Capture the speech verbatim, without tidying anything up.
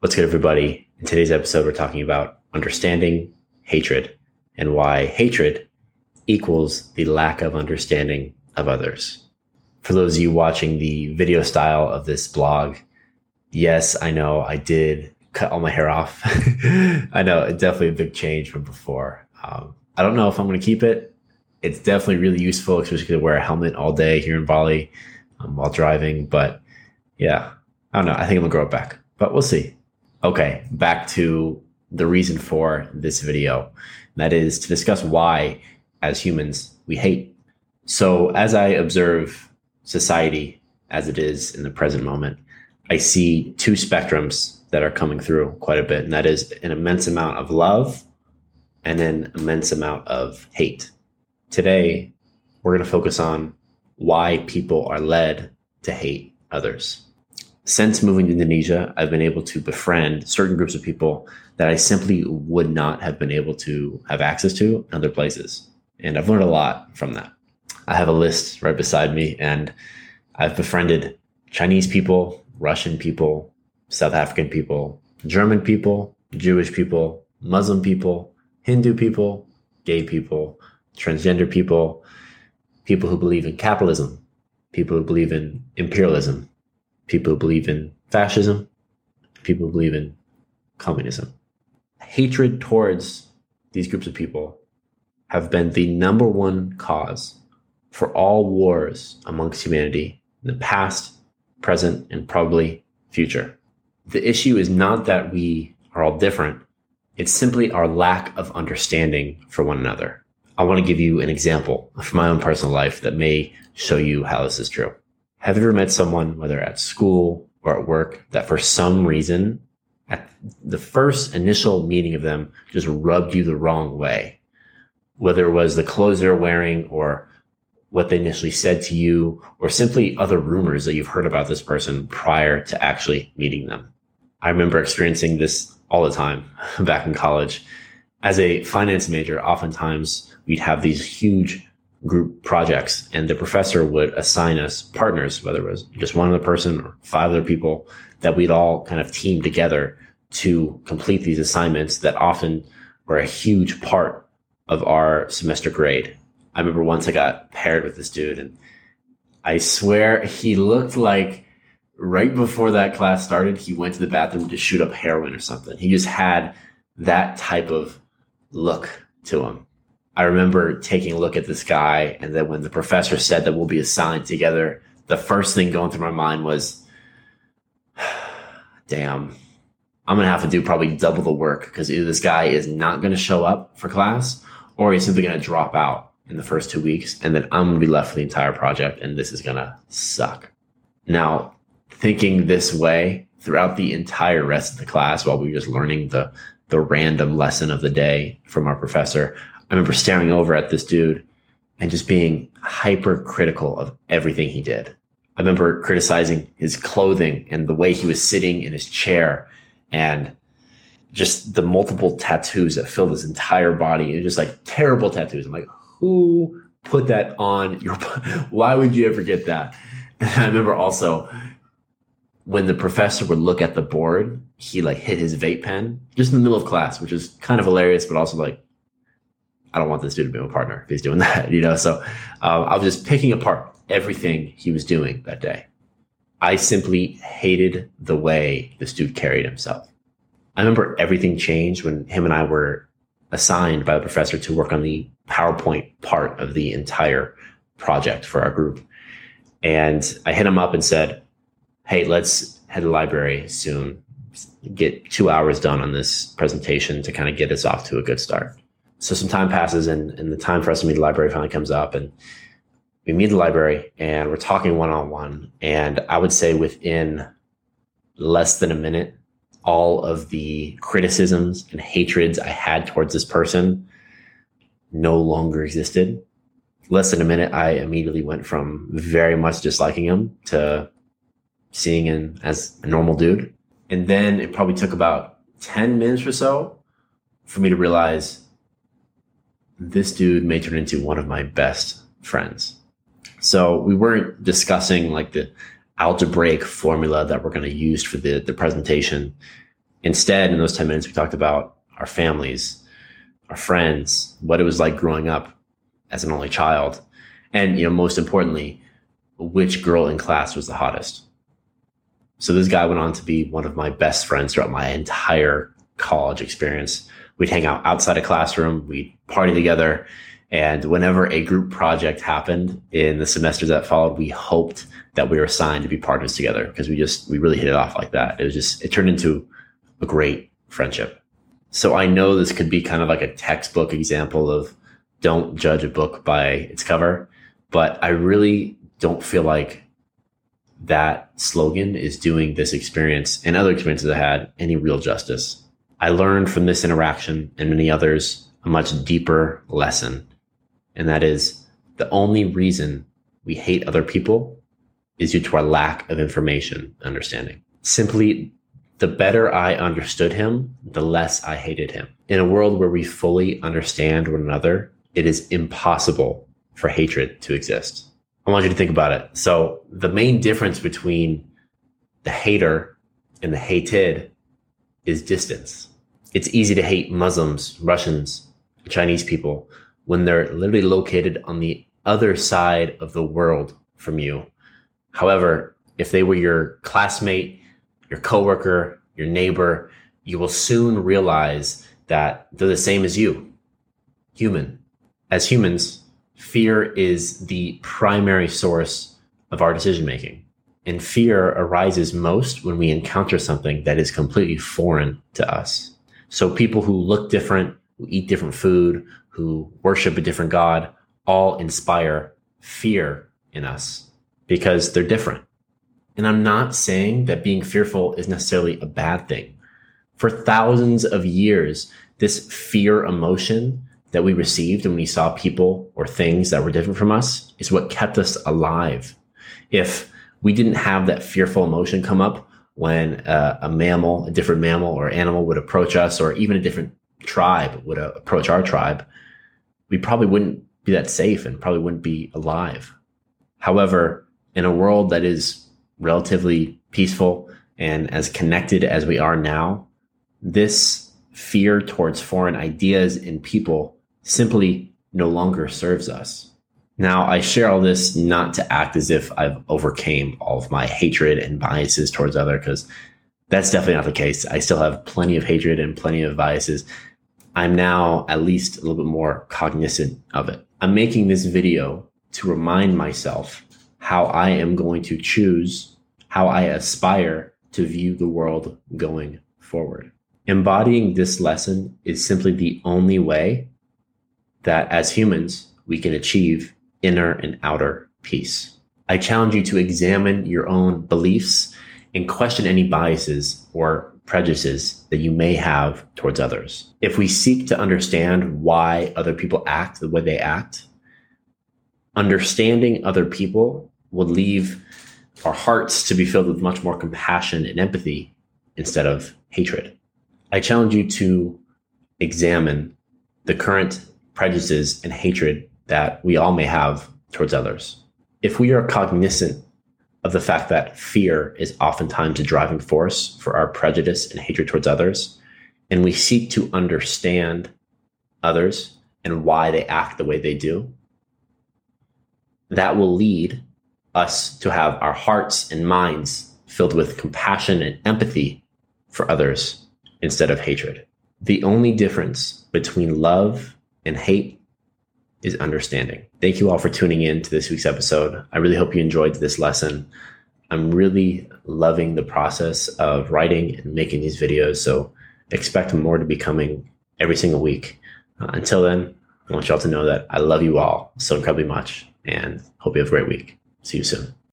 What's good, everybody? In today's episode, we're talking about understanding hatred and why hatred equals the lack of understanding of others. For those of you watching the video style of this blog, yes, I know I did cut all my hair off. I know, definitely a big change from before. Um, I don't know if I'm going to keep it. It's definitely really useful, especially because I wear a helmet all day here in Bali um, while driving. But yeah, I don't know. I think I'm going to grow it back, but we'll see. Okay, back to the reason for this video. And that is to discuss why, as humans, we hate. So as I observe society as it is in the present moment, I see two spectrums that are coming through quite a bit. And that is an immense amount of love and an immense amount of hate. Today, we're going to focus on why people are led to hate others. Since moving to Indonesia, I've been able to befriend certain groups of people that I simply would not have been able to have access to in other places. And I've learned a lot from that. I have a list right beside me, and I've befriended Chinese people, Russian people, South African people, German people, Jewish people, Muslim people, Hindu people, gay people, transgender people, people who believe in capitalism, people who believe in imperialism, people who believe in fascism, people who believe in communism. Hatred towards these groups of people have been the number one cause for all wars amongst humanity in the past, present, and probably future. The issue is not that we are all different. It's simply our lack of understanding for one another. I want to give you an example from my own personal life that may show you how this is true. Have you ever met someone, whether at school or at work, that for some reason, at the first initial meeting of them, just rubbed you the wrong way? Whether it was the clothes they're wearing or what they initially said to you, or simply other rumors that you've heard about this person prior to actually meeting them. I remember experiencing this all the time back in college. As a finance major, oftentimes we'd have these huge group projects, and the professor would assign us partners, whether it was just one other person or five other people, that we'd all kind of team together to complete these assignments that often were a huge part of our semester grade. I remember once I got paired with this dude, and I swear he looked like right before that class started, he went to the bathroom to shoot up heroin or something. He just had that type of look to him. I remember taking a look at this guy, and then when the professor said that we'll be assigned together, the first thing going through my mind was, damn, I'm going to have to do probably double the work because either this guy is not going to show up for class or he's simply going to drop out in the first two weeks, and then I'm going to be left with the entire project, and this is going to suck. Now, thinking this way throughout the entire rest of the class while we were just learning the, the random lesson of the day from our professor, I remember staring over at this dude and just being hypercritical of everything he did. I remember criticizing his clothing and the way he was sitting in his chair and just the multiple tattoos that filled his entire body. It was just like terrible tattoos. I'm like, who put that on your body? Why would you ever get that? And I remember also when the professor would look at the board, he like hit his vape pen just in the middle of class, which is kind of hilarious, but also like, I don't want this dude to be my partner if he's doing that, you know? So um, I was just picking apart everything he was doing that day. I simply hated the way this dude carried himself. I remember everything changed when him and I were assigned by the professor to work on the PowerPoint part of the entire project for our group. And I hit him up and said, hey, let's head to the library soon, get two hours done on this presentation to kind of get us off to a good start. So some time passes, and, and the time for us to meet the library finally comes up, and we meet the library and we're talking one-on-one. And I would say within less than a minute, all of the criticisms and hatreds I had towards this person no longer existed. Less than a minute, I immediately went from very much disliking him to seeing him as a normal dude. And then it probably took about ten minutes or so for me to realize this dude may turn into one of my best friends. So we weren't discussing like the algebraic formula that we're going to use for the, the presentation. Instead, in those ten minutes, we talked about our families, our friends, what it was like growing up as an only child. And, you know, most importantly, which girl in class was the hottest. So this guy went on to be one of my best friends throughout my entire college experience. We'd hang out outside a classroom, we'd party together. And whenever a group project happened in the semesters that followed, we hoped that we were assigned to be partners together, because we just, we really hit it off like that. It was just, it turned into a great friendship. So I know this could be kind of like a textbook example of don't judge a book by its cover, but I really don't feel like that slogan is doing this experience and other experiences I had any real justice. I learned from this interaction and many others a much deeper lesson. And that is, the only reason we hate other people is due to our lack of information and understanding. Simply, the better I understood him, the less I hated him. In a world where we fully understand one another, it is impossible for hatred to exist. I want you to think about it. So the main difference between the hater and the hated is distance. It's easy to hate Muslims, Russians, Chinese people, when they're literally located on the other side of the world from you. However, if they were your classmate, your coworker, your neighbor, you will soon realize that they're the same as you, human. As humans, fear is the primary source of our decision-making. And fear arises most when we encounter something that is completely foreign to us. So people who look different, who eat different food, who worship a different god, all inspire fear in us because they're different. And I'm not saying that being fearful is necessarily a bad thing. For thousands of years, this fear emotion that we received when we saw people or things that were different from us is what kept us alive. If we didn't have that fearful emotion come up when uh, a mammal, a different mammal or animal would approach us, or even a different tribe would uh, approach our tribe, we probably wouldn't be that safe and probably wouldn't be alive. However, in a world that is relatively peaceful and as connected as we are now, this fear towards foreign ideas and people simply no longer serves us. Now, I share all this not to act as if I've overcame all of my hatred and biases towards other, because that's definitely not the case. I still have plenty of hatred and plenty of biases. I'm now at least a little bit more cognizant of it. I'm making this video to remind myself how I am going to choose, how I aspire to view the world going forward. Embodying this lesson is simply the only way that as humans, we can achieve inner and outer peace. I challenge you to examine your own beliefs and question any biases or prejudices that you may have towards others. If we seek to understand why other people act the way they act, understanding other people will leave our hearts to be filled with much more compassion and empathy instead of hatred. I challenge you to examine the current prejudices and hatred that we all may have towards others. If we are cognizant of the fact that fear is oftentimes a driving force for our prejudice and hatred towards others, and we seek to understand others and why they act the way they do, that will lead us to have our hearts and minds filled with compassion and empathy for others instead of hatred. The only difference between love and hate is understanding. Thank you all for tuning in to this week's episode. I really hope you enjoyed this lesson. I'm really loving the process of writing and making these videos, so expect more to be coming every single week. Uh, until then, I want you all to know that I love you all so incredibly much, and hope you have a great week. See you soon.